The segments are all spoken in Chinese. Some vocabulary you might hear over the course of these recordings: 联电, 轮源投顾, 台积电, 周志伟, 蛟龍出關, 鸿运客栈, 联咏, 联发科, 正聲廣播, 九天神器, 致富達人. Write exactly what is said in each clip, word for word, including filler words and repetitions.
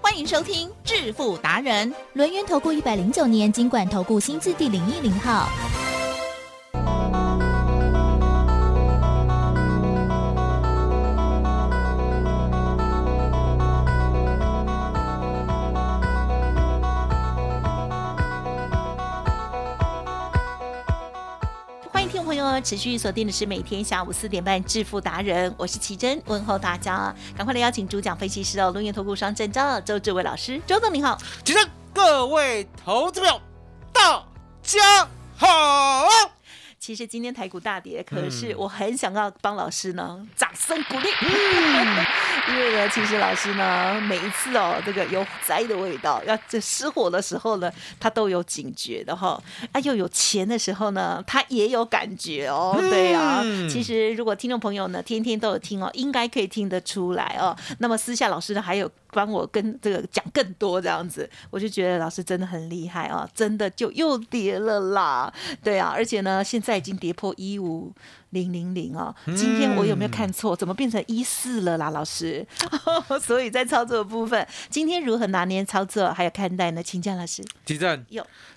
欢迎收听致富达人，轮源投顾一百零九年金管投顾新字第零一零号。持续锁定的是每天下午四点半致富达人，我是奇珍，问候大家。赶快来邀请主讲分析师哦，轮源投顾双证照周志伟老师。周总你好。奇珍，各位投资朋友大家好。其实今天台股大跌，可是我很想要帮老师呢掌声鼓励、嗯、因为呢其实老师呢每一次哦这个有灾的味道，要这失火的时候呢他都有警觉的哈、哦，啊又有钱的时候呢他也有感觉哦、嗯、对啊，其实如果听众朋友呢天天都有听哦，应该可以听得出来哦。那么私下老师呢还有帮我跟这个讲更多这样子，我就觉得老师真的很厉害啊，真的就又跌了啦，对啊，而且呢现在已经跌破一五零零零哦，今天我有没有看错？怎么变成一四了啦，老师？所以在操作的部分，今天如何拿捏操作，还有看待呢？请教老师。奇正，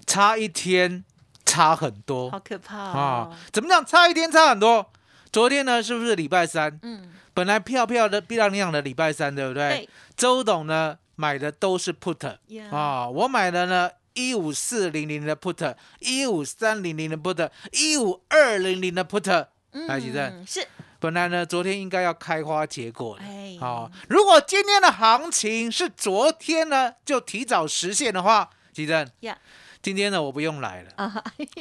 差一天差很多，好可怕哦！哦怎么讲？差一天差很多。昨天呢，是不是礼拜三？嗯，本来漂漂的、漂亮的礼拜三，对不对？对。周董呢买的都是 put 啊、yeah. 哦，我买的呢。一五四零零的 put， 一五三零零的 put， 一五二零零的 put， 来奇正是本来呢，昨天应该要开花结果了、哎哦。如果今天的行情是昨天呢就提早实现的话，奇正， yeah. 今天呢我不用来了，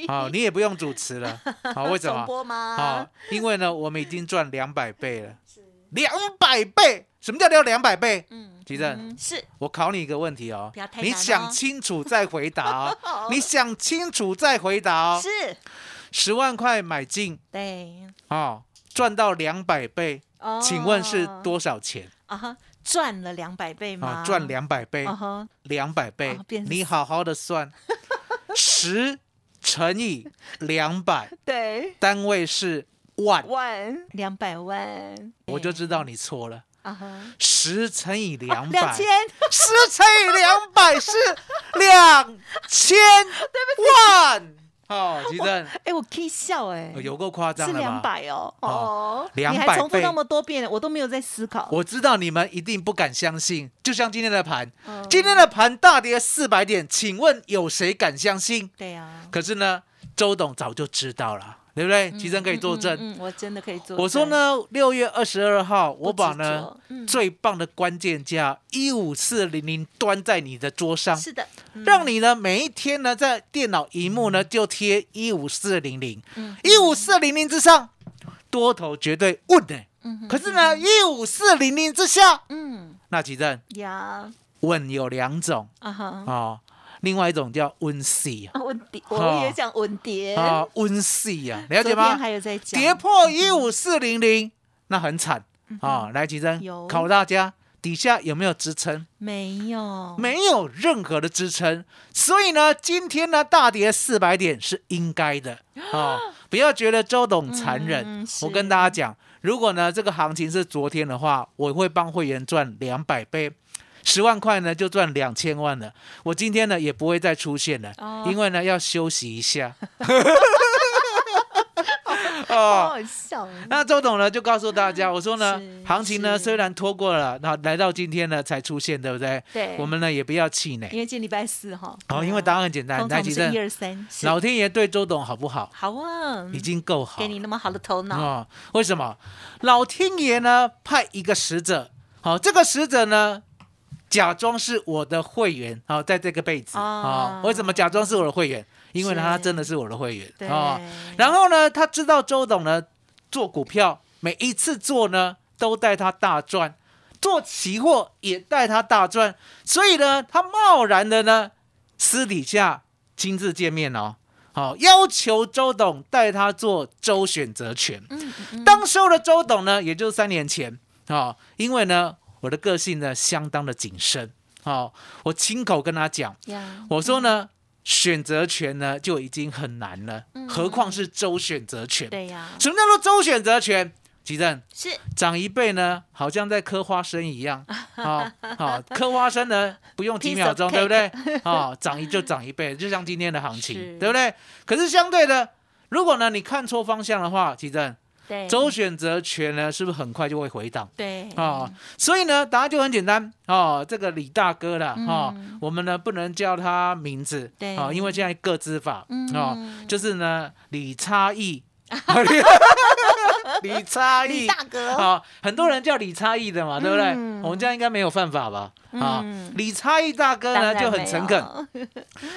好、哦，你也不用主持了，好、哦，为什么？重播吗？哦、因为呢我们已经赚两百倍了，两百倍，什么叫叫两百倍？嗯。奇正、嗯，是我考你一个问题哦，哦你想清楚再回答哦，你想清楚再回答哦。是，十万块买进，对，哦，赚到两百倍、哦，请问是多少钱？啊哈，赚了两百倍吗？啊、赚两百倍，两、啊、百倍、啊，你好好的算，十乘以两百，对，单位是万，万两百万，我就知道你错了。十乘以两百，十乘以两百是两千万。哦，奇珍，哎，我可以笑哎、欸，有够夸张了吧？是两百哦，哦，两百倍，你还重复那么多遍，我都没有在思考。我知道你们一定不敢相信，就像今天的盘，嗯、今天的盘大跌四百点，请问有谁敢相信？对啊，可是呢，周董早就知道了。对不对？奇珍可以作证、嗯嗯嗯，我真的可以作证。我说呢，六月二十二号，我把呢、嗯、最棒的关键价一五四零零端在你的桌上，是的，嗯、让你呢每一天呢在电脑屏幕呢就贴一五四零零，一五四零零之上多头绝对稳的、欸嗯，可是呢一五四零零之下，嗯，那奇珍呀，稳有两种啊哈、哦另外一种叫温系、啊、我也讲温跌温系啊，了解吗？还有在讲跌破一五四零零，那很惨啊、哦！来，奇珍考大家，底下有没有支撑？没有，没有任何的支撑。所以呢，今天呢大跌四百点是应该的啊、哦！不要觉得周董残忍，嗯、我跟大家讲，如果呢这个行情是昨天的话，我会帮会员赚两百倍。十万块呢就赚两千万了，我今天呢也不会再出现了，哦、因为呢要休息一下。哦，好笑。那周董呢就告诉大家，我说呢行情呢虽然拖过了，然后来到今天呢才出现，对不对？对。我们呢也不要气馁，因为今天礼拜四哈。哦，因为答案很简单，通常是一二三。老天爷对周董好不好？好啊，已经够好，给你那么好的头脑。哦，为什么？老天爷呢派一个使者，好、哦，这个使者呢。假装是我的会员、哦、在这个被子、哦哦、为什么假装是我的会员？因为他真的是我的会员、哦、然后呢，他知道周董呢做股票每一次做呢都带他大赚，做期货也带他大赚，所以呢他贸然的呢私底下亲自见面哦。好，要求周董带他做周选择权。嗯嗯、当时的周董呢，也就是三年前，好，因为呢，我的个性呢相当的谨慎，好，我亲口跟他讲，嗯、我说呢。嗯选择权呢就已经很难了，嗯、何况是周选择权。对呀、啊，什么叫做周选择权？奇正是长一辈呢，好像在嗑花生一样。好好嗑花生呢，不用几秒钟，对不对？哦，长一就长一辈，就像今天的行情，对不对？可是相对的，如果呢你看错方向的话，奇正，周选择权呢是不是很快就会回档？对哦，所以呢答案就很简单。哦，这个李大哥啦，哦嗯、我们呢不能叫他名字，对，哦，因为现在个资法，嗯、哦，就是呢李差异，李差异，李大哥，哦，很多人叫李差异的嘛，对不对？嗯、我们这样应该没有犯法吧？啊、嗯哦，李差异大哥呢就很诚恳，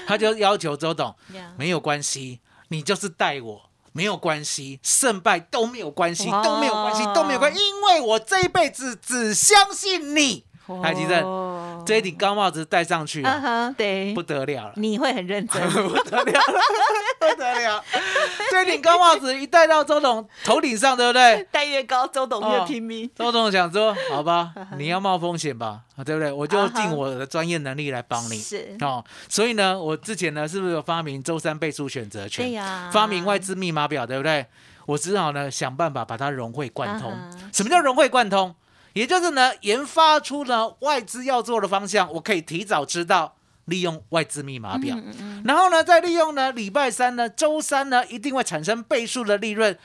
他就要求周董，没有关系，你就是带我。没有关系，胜败都没有关系，都没有关系，都没有关系，因为我这一辈子只相信你。台积电这一顶高帽子戴上去，啊 uh、huh, 对，不得了了，你会很认真，不得了了，不得了，这一顶高帽子一戴到周董头顶上，对不对？戴越高，周董越拼命。哦、周董想说，好吧，你要冒风险吧，对不对？我就尽我的专业能力来帮你。是、uh huh. 哦，所以呢，我之前呢，是不是有发明周三倍数选择权？对呀、啊，发明外资密码表，对不对？我只好呢想办法把它融会贯通。Uh huh. 什么叫融会贯通？也就是呢，研发出呢外资要做的方向，我可以提早知道，利用外资密码表，嗯嗯嗯然后呢，再利用呢礼拜三呢、周三呢，一定会产生倍数的利润，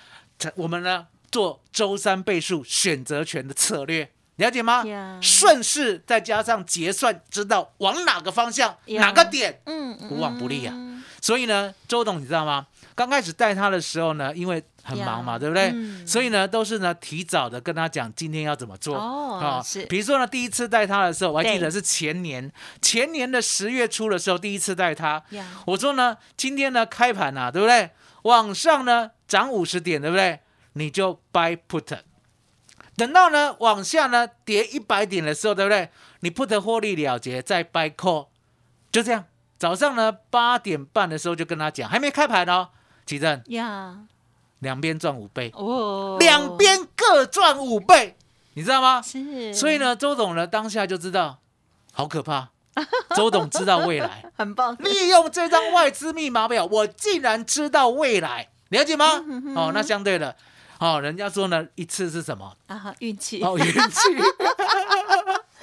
我们呢做周三倍数选择权的策略，了解吗？ Yeah. 顺势再加上结算，知道往哪个方向、Yeah. 哪个点，嗯嗯无往不利啊。所以呢，周董你知道吗？刚开始带他的时候呢，因为很忙嘛， yeah, 对不对？嗯、所以呢，都是呢提早的跟他讲今天要怎么做哦。是，比如说呢，第一次带他的时候，我还记得是前年，前年的十月初的时候，第一次带他， Yeah. 我说呢，今天呢开盘啊，对不对？往上呢涨五十点，对不对？你就 buy put。等到呢往下呢跌一百点的时候，对不对？你 put 获利了结，再 buy call， 就这样。早上呢八点半的时候就跟他讲，还没开盘哦。奇正，两边赚五倍，哦，两边各赚五倍，你知道吗？是。所以呢，周董呢当下就知道，好可怕。周董知道未来，很棒。利用这张外资密码表，我竟然知道未来，了解吗？嗯、哼哼哦，那相对的，哦，人家说呢，一次是什么？啊，运气。哦，运气，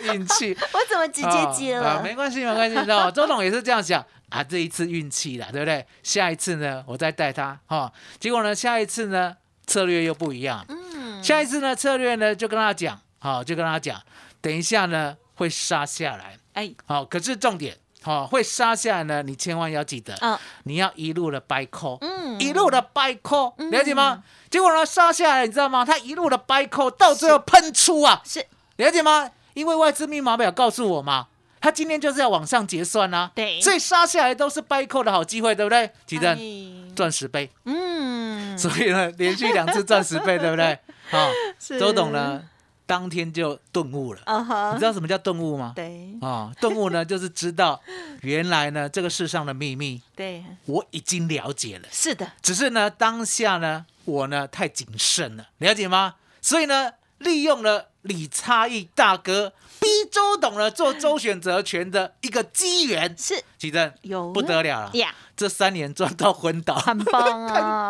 运气。我怎么直接接了？哦啊、没关系，没关系，你知道吗？周董也是这样想。啊，这一次运气啦，对不对？下一次呢，我再带他哈、哦。结果呢，下一次呢，策略又不一样。嗯，下一次呢，策略呢就跟他讲，好、哦，就跟他讲，等一下呢会杀下来，哎，好、哦，可是重点，好、哦，会杀下来呢，你千万要记得，哦、你要一路的 buy call， 嗯，一路的 buy call， 了解吗？嗯、结果呢，杀下来，你知道吗？他一路的 buy call 到最后喷出啊，是，了解吗？因为外资密码表告诉我嘛。他今天就是要往上结算啊，对，所以杀下来都是buy call的好机会，对不对？奇正赚十倍，嗯，所以呢，连续两次赚十倍，对不对？好、哦，周董呢，当天就顿悟了。Uh huh、你知道什么叫顿悟吗？对，啊、哦，顿悟呢，就是知道原来呢，这个世上的秘密，对，我已经了解了。是的，只是呢，当下呢，我呢太谨慎了，了解吗？所以呢，利用了李差异大哥。逼周董呢做周选择权的一个机缘是，奇正有不得了了，这三年赚到昏倒，很棒啊，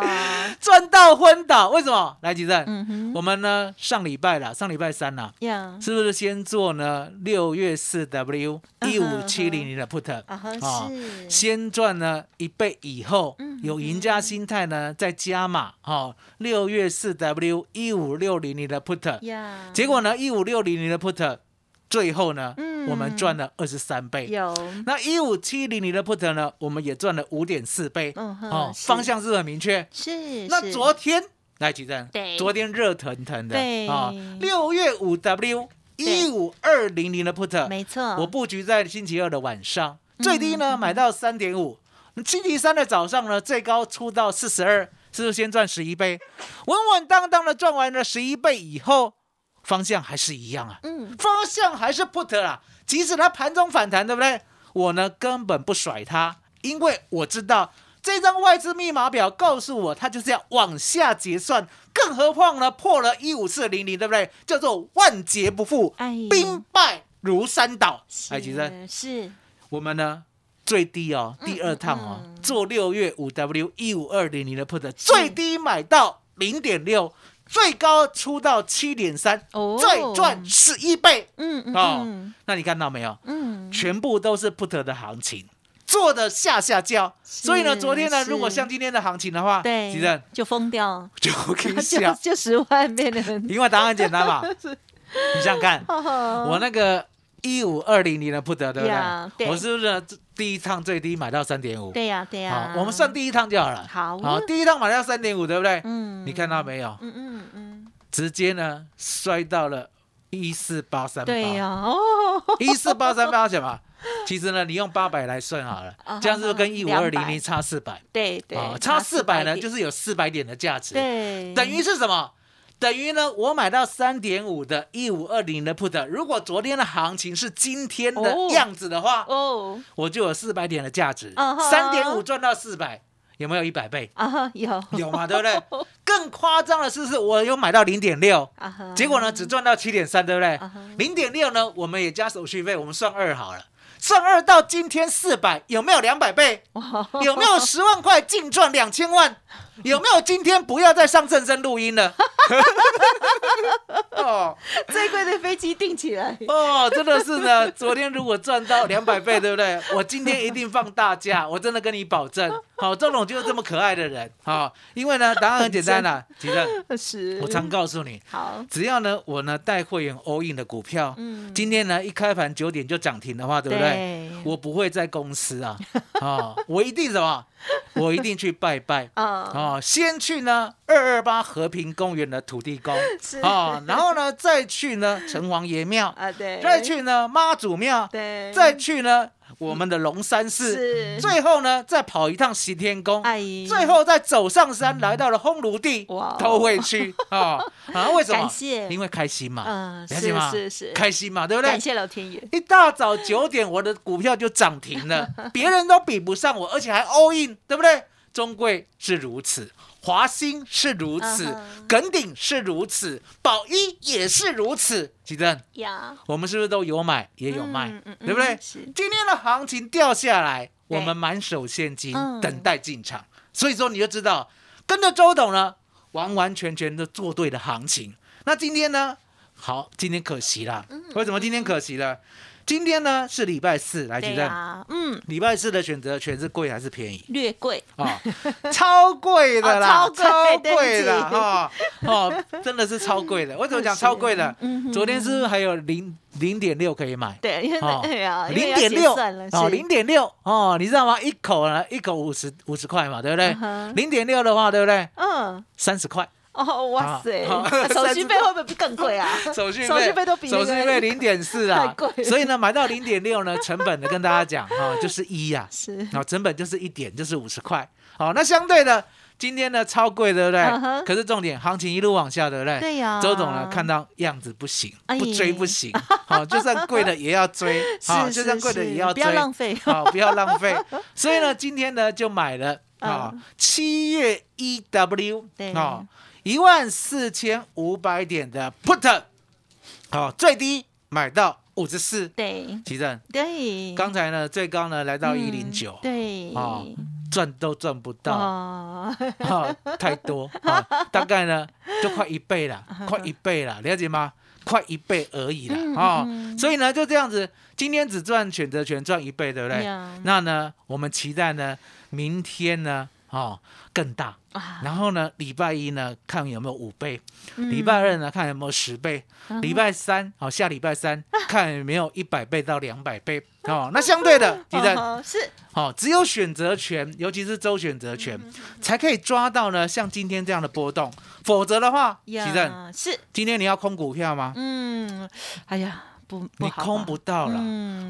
赚到昏倒，为什么？来，奇正，嗯、我们呢上礼拜啦，上礼拜三啦，是不是先做呢六月四 W 一五七零零的 put 啊，先赚呢一倍以后，有赢家心态呢再加码哦，六月四 W 一五六零零的 put， 结果呢一五六零零的 put。最后呢，嗯、我们赚了二十三倍。有那一五七零零的 put 呢，我们也赚了五点四倍。嗯、哦，方向是很明确。是。那昨天来奇正，对，昨天热腾腾的啊，六、哦、月五 W 一五二零零的 put， 没错，我布局在星期二的晚上，最低呢、嗯、买到三点五，星期三的早上呢最高出到四十二，是不是先赚十一倍？稳稳当当的赚完了十一倍以后。方向还是一样啊，嗯，方向还是 put 啦、啊。即使它盘中反弹，对不对？我呢根本不甩它，因为我知道这张外资密码表告诉我，它就是要往下结算。更何况呢，破了一五四零零，对不对？叫做万劫不复，哎、兵败如山倒。哎，其实是我们呢最低哦，第二趟哦，嗯嗯嗯、做六月五 W 一五二零零的 put， 最低买到零点六。最高出到七点三，再赚十一倍。嗯嗯、哦，那你看到没有？嗯，全部都是 put 的行情，做的下下叫。所以呢，昨天呢，如果像今天的行情的话，对，就疯掉，就可以笑，就十万变成。因为答案很简单嘛，你想想看，我那个一五二零零的 put 对不对？ Yeah, 对，我是不是第一趟最低买到三点五？对呀、啊，对呀、啊。我们算第一趟就好了。好，好，第一趟买到三点五，对不对？嗯。你看到没有？嗯嗯嗯。直接呢摔到了一四八三八。对呀、啊，哦。一四八三八什么？其实呢，你用八百来算好了，这样是不是跟一五二零零差四百？对对。哦、差四百呢，就是有四百点的价值。对。等于是什么？等于呢，我买到 三点五 的一五二零的 put， 如果昨天的行情是今天的样子的话，哦，我就有四百点的价值， 三点五 赚到四百，有没有一百倍？啊，有有嘛，对不对？更夸张的是，是我有买到 零点六， 结果呢只赚到 七点三， 对不对？ 零点六 呢，我们也加手续费，我们算二好了。算二到今天四百，有没有两百倍？有没有十万块净赚两千万？有没有今天不要再上正声录音了？哦，最贵的飞机订起来。哦，真的是呢。昨天如果赚到两百倍，对不对？我今天一定放大假，我真的跟你保证。好，周董就是这么可爱的人。好、哦，因为呢，答案很简单啦，其实我常告诉你，好，只要呢我呢带会员 all in 的股票，嗯、今天呢一开盘九点就涨停的话，对不对？对我不会在公司啊，哦、我一定什么？我一定去拜拜啊、哦！先去呢二二八和平公园的土地公啊、哦，然后呢再去呢城隍爷庙啊，对，再去呢妈祖庙，对，再去呢我们的龙山寺，最后呢再跑一趟行天宫，哎、最后再走上山来到了烘炉地，都会去啊、哦、啊！为什么？感谢，因为开心嘛，嗯，是是是，开心嘛，对不对？感谢老天爷！一大早九点，我的股票就涨停了，别人都比不上我，而且还 all in。对不对？中贵是如此，华兴是如此， uh huh. 耿鼎是如此，宝一也是如此。奇正， Yeah. 我们是不是都有买也有卖，嗯、对不对？嗯嗯、今天的行情掉下来，我们满手现金等待进场，嗯、所以说你就知道跟着周董呢，完完全全的做对的行情。那今天呢？好，今天可惜了。嗯、为什么今天可惜了？今天呢是礼拜四，来举证、啊。嗯，礼拜四的选择权是贵还是便宜？略贵啊、哦，超贵的啦，哦、超贵的哈，哦，真的是超贵的。我怎么讲超贵的？嗯、昨天是不是还有零零点六可以买？对，因为啊，零点六哦，零点六哦，你知道吗？一口呢，一口五十五十块嘛，对不对？零点六的话，对不对？嗯，三十块。哦，哇塞！手续费会不会更贵啊？手续费都比手续费零点四啊，所以呢，买到零点六呢，成本的跟大家讲哈，就是一呀，是，成本就是一点，就是五十块。好，那相对的，今天呢超贵，对不对？可是重点，行情一路往下，对不对？对呀。周董呢，看到样子不行，不追不行，好，就算贵的也要追，好，就算贵的也要追，不要浪费，好，不要浪费。所以呢，今天呢就买了啊，七月一 W 啊。一万四千五百点的 put， 好、哦，最低买到五十四，对，奇正，对，刚才呢最高呢来到一零九，对，哦，赚都赚不到，哦哦、太多、哦，大概呢就快一倍了，快一倍了，了解吗？快一倍而已了啊、嗯哦，所以呢就这样子，今天只赚选择权赚一倍，对不对？嗯、那呢我们期待呢明天呢。哦，更大，然后呢，礼拜一呢，看有没有五倍；礼拜二呢，看有没有十倍；礼拜三，好，下礼拜三看有没有一百倍到两百倍。哦，那相对的，记得是，哦，只有选择权，尤其是周选择权，才可以抓到呢，像今天这样的波动，否则的话，记得是，今天你要空股票吗？嗯，哎呀，不，你空不到了，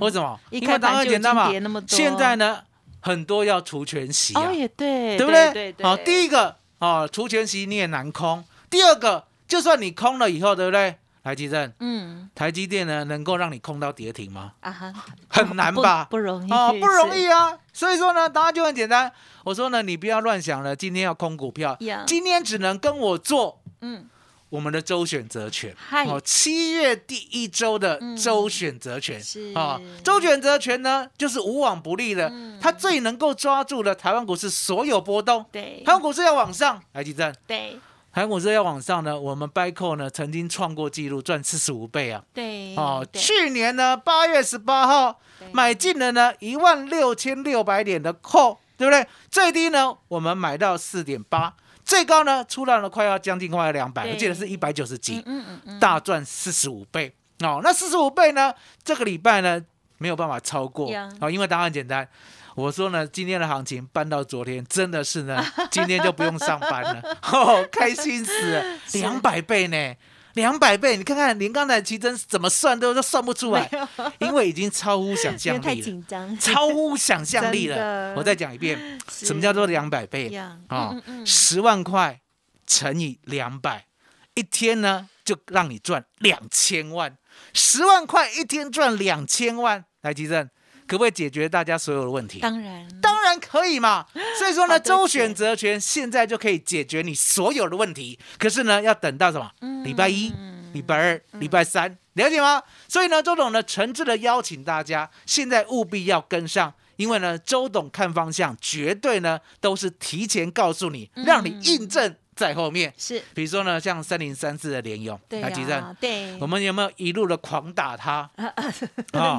为什么？因为当然简单嘛，现在呢。很多要除权息啊，哦、也对，对不对？对对对好，第一个啊、哦，除权息你也难空；第二个，就算你空了以后，对不对？台积电，嗯，台积电呢，能够让你空到跌停吗？啊哈，很难吧？不容易哦，不容易啊！所以说呢，答案就很简单。我说呢，你不要乱想了，今天要空股票， Yeah. 今天只能跟我做，嗯，我们的周选择权，哦，七月第一周的周选择权，嗯哦、周选择权呢，就是无往不利的，嗯、它最能够抓住了台湾股市所有波动。对，台湾股市要往上，来吉正，对。台股是要往上呢，我们 Byco 呢曾经创过纪录，赚四十五倍啊。对。哦，去年呢八月十八号买进了呢一万六千六百点的 call， 对不对？最低呢我们买到 四点八， 最高呢出到了快要将近快要两百，我记得是一百九十几，嗯嗯嗯，大赚四十五倍。哦，那四十五倍呢，这个礼拜呢没有办法超过， Yeah. 哦，因为答案简单。我说呢，今天的行情搬到昨天，真的是呢，今天就不用上班了，哦，开心死了，两百倍呢，两百倍，你看看您刚才奇珍怎么算都都算不出来，因为已经超乎想象力了，太紧张，超乎想象力了。我再讲一遍，什么叫做两百倍啊？哦，十万块乘以两百，一天呢就让你赚两千万，十万块一天赚两千万，来，奇珍。可不可以解决大家所有的问题？当然，当然可以嘛。所以说呢，周选择权现在就可以解决你所有的问题。可是呢，要等到什么？礼拜一、礼拜二、礼拜三，了解吗？所以呢，周董呢诚挚的邀请大家，现在务必要跟上，因为呢，周董看方向绝对呢都是提前告诉你，让你印证在后面。是，比如说呢，像三零三四的联咏，对啊，对，我们有没有一路的狂打它？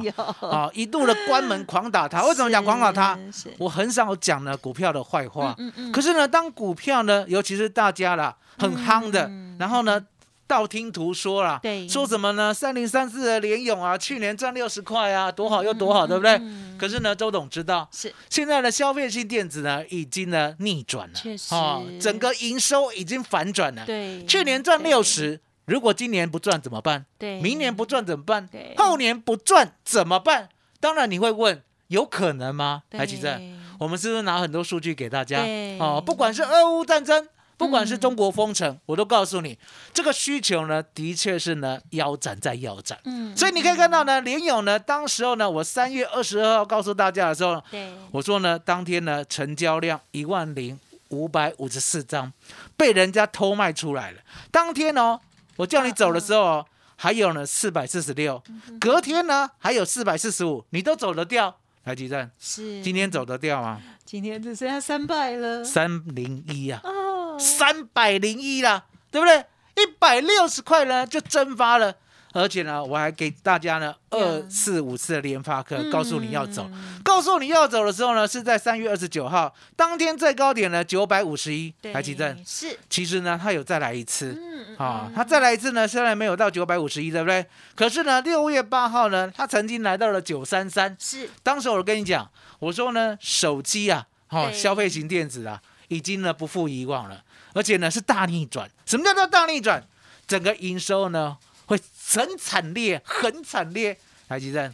有，一路的关门狂打它。为什么讲狂打它？我很少讲呢股票的坏话，可是呢，当股票呢，尤其是大家啦很夯的，然后呢，道听途说啦，说什么呢？三零三四的联咏啊，去年赚六十块啊，多好又多好，对不对？可是呢，周董知道，是现在的消费性电子呢，已经呢逆转了，确实，哦，整个营收已经反转了。对，去年赚六十，如果今年不赚怎么办？对，明年不赚怎么办？对，后年不赚怎么办？当然你会问，有可能吗？来，奇正，我们是不是拿很多数据给大家？哦，不管是俄乌战争。不管是中国封城，嗯、我都告诉你，这个需求呢，的确是呢腰斩再腰斩。嗯，所以你可以看到呢，联咏呢，当时候呢，我三月二十二号告诉大家的时候，我说呢，当天呢成交量一万零五百五十四张，被人家偷卖出来了。当天哦，我叫你走的时候哦，还有呢四百四十六， 四百四十六, 隔天呢还有四百四十五，你都走得掉。台积电是今天走得掉吗？今天只剩下三百了，三零一啊。哦，三百零一啦，对不对？一百六十块呢就蒸发了，而且呢，我还给大家呢二四五次的联发科，嗯、告诉你要走，告诉你要走的时候呢，是在三月二十九号当天最高点呢九百五十一，台积电是，其实呢它有再来一次，嗯、啊，它再来一次呢虽然没有到九百五十一，对不对？可是呢六月八号呢，它曾经来到了九三三，是，当时我跟你讲，我说呢手机啊，哦，消费型电子啊，已经呢不复以往了。而且呢是大逆转，什么叫做大逆转？整个营收呢会很惨烈，很惨烈。台积电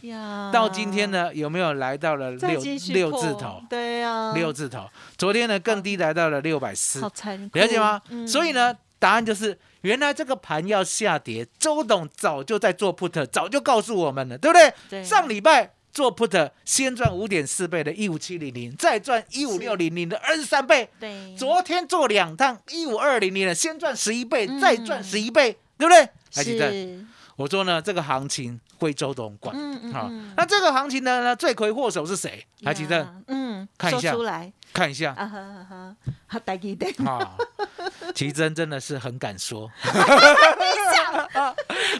到今天呢有没有来到了六六字头？对呀、啊，六字头。昨天呢更低来到了六百四，好残酷，了解吗？嗯、所以呢答案就是原来这个盘要下跌，周董早就在做 put， 早就告诉我们了，对不对？对，上礼拜做 put 先赚 五点四倍的一五七零零，再赚一五六零零的二十三倍。对，昨天做两趟一五二零零的，先赚十一倍，嗯、再赚十一倍，对不对？还记得我说呢，这个行情归周董管。嗯嗯嗯啊、那这个行情呢，罪魁祸首是谁？还记得？嗯，看一下，说出来，看一下。啊哈啊哈，好台积电。啊，奇珍真的是很敢说。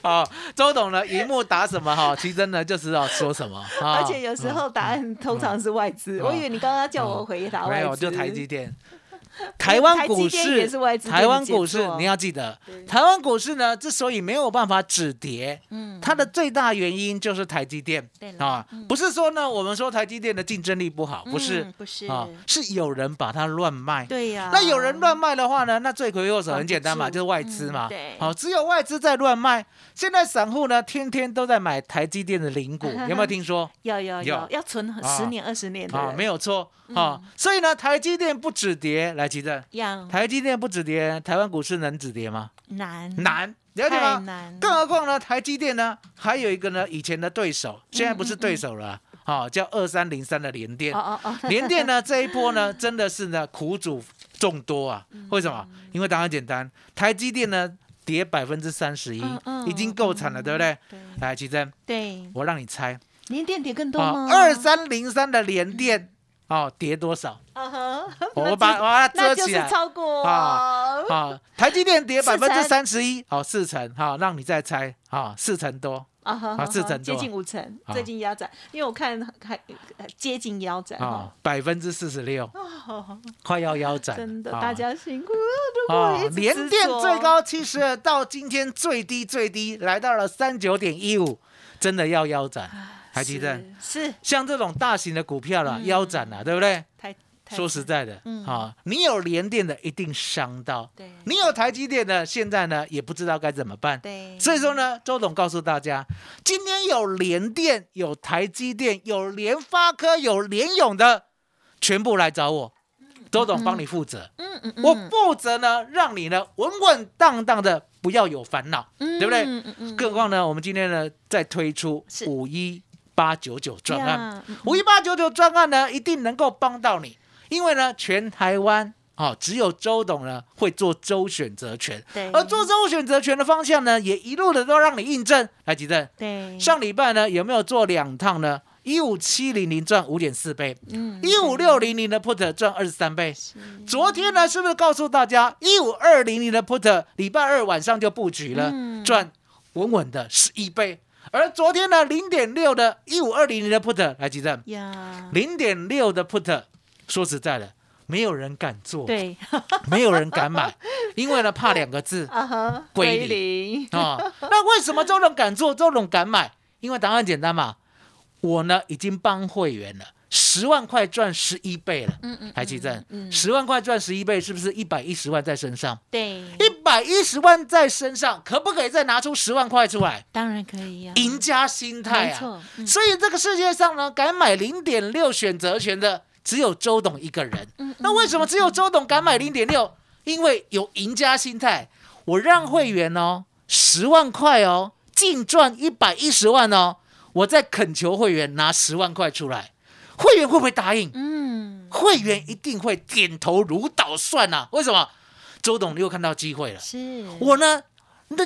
哦，周董呢，荧幕打什么哈？其真呢就是要说什么，而且有时候答案通常是外资。我以为你刚刚叫我回答外资，没有，就台积电。台湾股市，台湾股市你要记得，台湾股市呢之所以没有办法止跌，它的最大原因就是台积电啊，不是说呢我们说台积电的竞争力不好，不是，不是啊，是有人把它乱卖。对呀，那有人乱卖的话呢，那罪魁祸首很简单嘛，就是外资嘛。对，好，只有外资在乱卖。现在散户呢天天都在买台积电的零股，有没有听说？有有有，要存十年二十年的，没有错啊。所以呢，台积电不止跌。来，奇正，台积电不止跌，台湾股市能止跌吗？难，难，了解吗？更何况呢，台积电呢，还有一个呢，以前的对手，现在不是对手了，嗯嗯嗯好、哦，叫二三零三的联电。哦哦哦，联电呢这一波呢真的是呢苦主众多啊。为什么？因为答案简单，台积电呢跌百分之三十一，已经够惨了，对不对？对来，奇珍，对，我让你猜，联电跌更多吗？二三零三的联电。哦，跌多少？啊、uh-huh, 我把它遮起来，那就是超过啊、哦哦！台积电跌百分之三十一，好四成，好、哦、让你再猜，好、哦、四成多，啊、uh-huh, 哦、四成多，接近五成，哦、最近腰斩，因为我看还接近腰斩啊，百分之四十六，快要腰斩，真的、哦、大家辛苦了。哦，联电最高七十二，到今天最低最低来到了三九点一五，真的要腰斩。台积电是像这种大型的股票啦、啊嗯，腰斩啦、啊，对不对？说实在的，嗯、啊，你有联电的一定伤到，你有台积电的，现在呢也不知道该怎么办。对，所以说呢，周董告诉大家，今天有联电、有台积电、有联发科、有联咏的，全部来找我，周董帮你负责。嗯嗯嗯、我负责呢，让你呢稳稳当当的。不要有烦恼、嗯，对不对？嗯嗯、更何况呢，我们今天呢再推出五一八九九专案，五一八九九专案呢一定能够帮到你，因为呢全台湾啊、哦、只有周董呢会做周选择权，而做周选择权的方向呢也一路的都让你印证，来举证。对，上礼拜呢有没有做两趟呢？一五七零零赚五点四倍，一五六零零的 put 赚二十三倍。昨天呢，是不是告诉大家一五二零零的 put 礼拜二晚上就布局了，嗯、赚稳稳的十一倍。而昨天呢，零点六的一五二零零的 put 来举证，零点六的 put， 说实在的，没有人敢做，对，没有人敢买，因为呢怕两个字，归零啊、哦。那为什么周董敢做，周董敢买？因为答案简单嘛。我呢已经帮会员了，十万块赚十一倍了，嗯嗯，台积电，十万块赚十一倍，是不是一百一十万在身上？对，一百一十万在身上，可不可以再拿出十万块出来？当然可以呀、啊，赢家心态啊，没错、嗯。所以这个世界上呢，敢买零点六选择权的只有周董一个人。嗯嗯、那为什么只有周董敢买零点六？因为有赢家心态，我让会员哦，十万块哦，净赚一百一十万哦。我在恳求会员拿十万块出来，会员会不会答应？嗯，会员一定会点头如捣蒜啊！为什么？周董又看到机会了。是，我呢，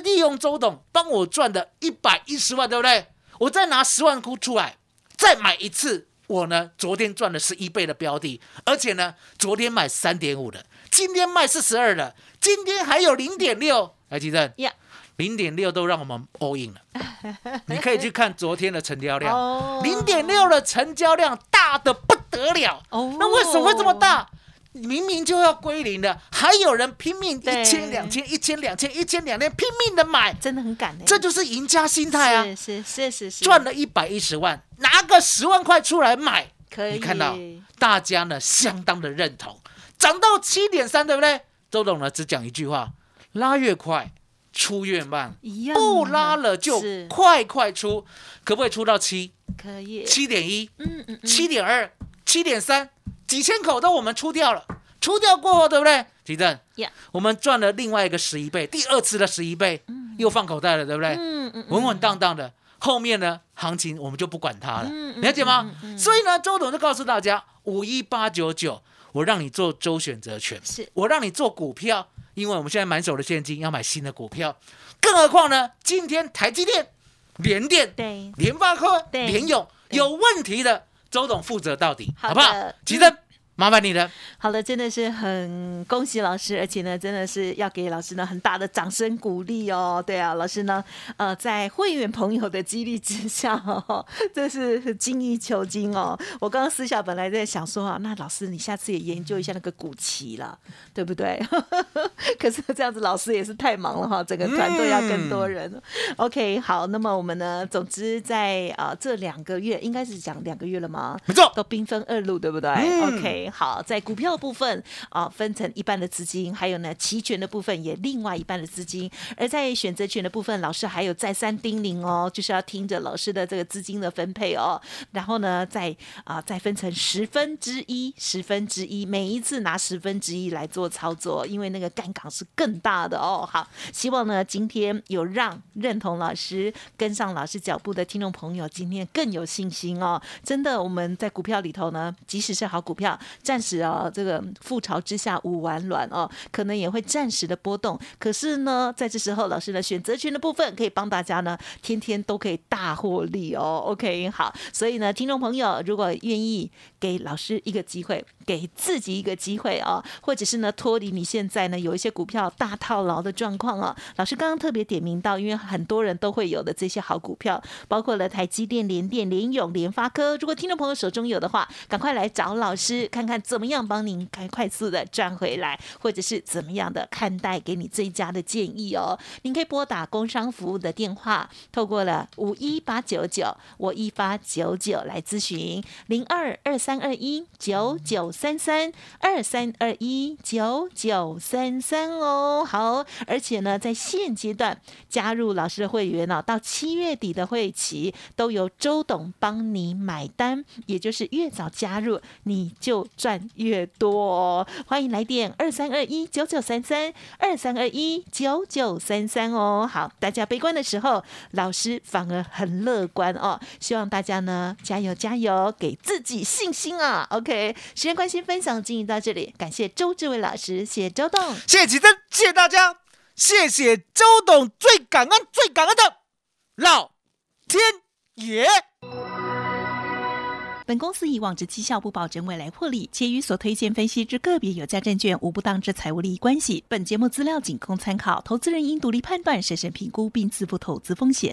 利用周董帮我赚的一百一十万，对不对？我再拿十万出来，再买一次。我呢，昨天赚了十一倍的标的，而且呢，昨天买三点五的，今天卖四十二的，今天还有零点六，来记得。Yeah.零点六都让我们 all in 了，你可以去看昨天的成交量，零点六的成交量大的不得了。那为什么会这么大？明明就要归零了，还有人拼命一千两千一千两千一千两千拼命的买，真的很敢哎，这就是赢家心态啊！是是是是，赚了一百一十万，拿个十万块出来买，可以。你看到大家呢相当的认同，涨到七点三，对不对？周董呢只讲一句话：拉越快。出越慢，不拉了就快快出，可不可以出到七？可以，七点一，嗯嗯，七点二，七点三，几千口都我们出掉了，出掉过后，对不对？吉正， yeah. 我们赚了另外一个十一倍，第二次的十一倍、嗯，又放口袋了，对不对？嗯嗯，稳稳当当的。后面呢，行情我们就不管它了，嗯、了解吗、嗯嗯？所以呢，周董就告诉大家，五一八九九，我让你做周选择权，我让你做股票。因为我们现在满手的现金，要买新的股票，更何况呢？今天台积电、联电、联发科、联咏有问题的，周董负责到底， 好, 好不好？其实。麻烦你了。好了，真的是很恭喜老师，而且呢，真的是要给老师呢很大的掌声鼓励哦。对啊，老师呢，呃，在会员朋友的激励之下、哦，真是精益求精哦。我刚刚私下本来在想说啊，那老师你下次也研究一下那个股期了，对不对？可是这样子老师也是太忙了哈、哦，整个团队要更多人、嗯。OK， 好，那么我们呢，总之在啊、呃、这两个月，应该是讲两个月了吗？没错，都兵分二路，对不对、嗯、？OK。为好，在股票部分啊分成一半的资金，还有呢期权的部分也另外一半的资金，而在选择权的部分，老师还有再三叮咛哦，就是要听着老师的这个资金的分配哦，然后呢再啊再分成十分之一，十分之一，每一次拿十分之一来做操作，因为那个杠杆是更大的哦。好，希望呢今天有让认同老师跟上老师脚步的听众朋友今天更有信心哦。真的，我们在股票里头呢，即使是好股票，暂时啊这个覆巢之下无完卵哦，可能也会暂时的波动。可是呢，在这时候，老师的选择权的部分可以帮大家呢，天天都可以大获利哦。OK， 好，所以呢，听众朋友如果愿意给老师一个机会，给自己一个机会哦，或者是呢脱离你现在呢有一些股票大套牢的状况哦。老师刚刚特别点名到，因为很多人都会有的这些好股票，包括了台积电、联电、联咏、联发科。如果听众朋友手中有的话，赶快来找老师，看看怎么样帮您快速的赚回来，或者是怎么样的看待，给你最佳的建议哦。您可以拨打工商服务的电话，透过了五一八九九我一八九九来咨询，零二二三二一九九三三二三二一九九三三哦。好，而且呢，在现阶段加入老师的会员呢、哦，到七月底的会期都由周董帮你买单，也就是越早加入你就赚越多哦。欢迎来电二三二一九九三三二三二一九九三三哦。好，大家悲观的时候，老师反而很乐观哦。希望大家呢加油加油，给自己信心啊。OK， 时间关系，分享进行到这里，感谢周致伟老师，谢谢周董，谢谢启真，谢谢大家，谢谢周董，最感恩最感恩的老天爷。本公司以往之绩效不保证未来获利，且与所推荐分析之个别有价证券无不当之财务利益关系。本节目资料仅供参考，投资人应独立判断、审慎评估并自负投资风险。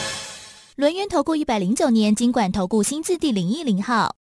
轮源投顾一百零九年金管投顾新字第零一零号。